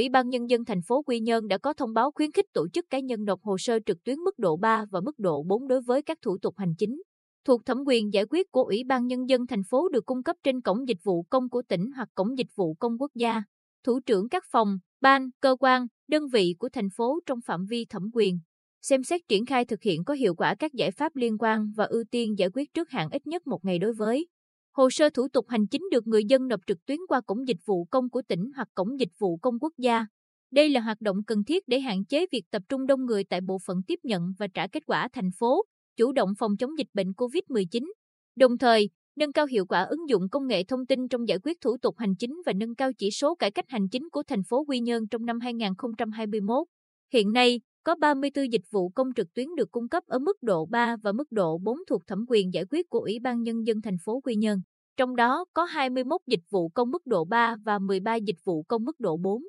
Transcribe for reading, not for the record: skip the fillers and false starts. Ủy ban Nhân dân thành phố Quy Nhơn đã có thông báo khuyến khích tổ chức cá nhân nộp hồ sơ trực tuyến mức độ 3 và mức độ 4 đối với các thủ tục hành chính thuộc thẩm quyền giải quyết của Ủy ban Nhân dân thành phố được cung cấp trên cổng dịch vụ công của tỉnh hoặc cổng dịch vụ công quốc gia. Thủ trưởng các phòng, ban, cơ quan, đơn vị của thành phố trong phạm vi thẩm quyền xem xét triển khai thực hiện có hiệu quả các giải pháp liên quan và ưu tiên giải quyết trước hạn ít nhất một ngày đối với hồ sơ thủ tục hành chính được người dân nộp trực tuyến qua cổng dịch vụ công của tỉnh hoặc cổng dịch vụ công quốc gia. Đây là hoạt động cần thiết để hạn chế việc tập trung đông người tại bộ phận tiếp nhận và trả kết quả thành phố, chủ động phòng chống dịch bệnh COVID-19, đồng thời nâng cao hiệu quả ứng dụng công nghệ thông tin trong giải quyết thủ tục hành chính và nâng cao chỉ số cải cách hành chính của thành phố Quy Nhơn trong năm 2021. Hiện nay, có 34 dịch vụ công trực tuyến được cung cấp ở mức độ 3 và mức độ 4 thuộc thẩm quyền giải quyết của Ủy ban Nhân dân thành phố Quy Nhơn. Trong đó có 21 dịch vụ công mức độ 3 và 13 dịch vụ công mức độ 4.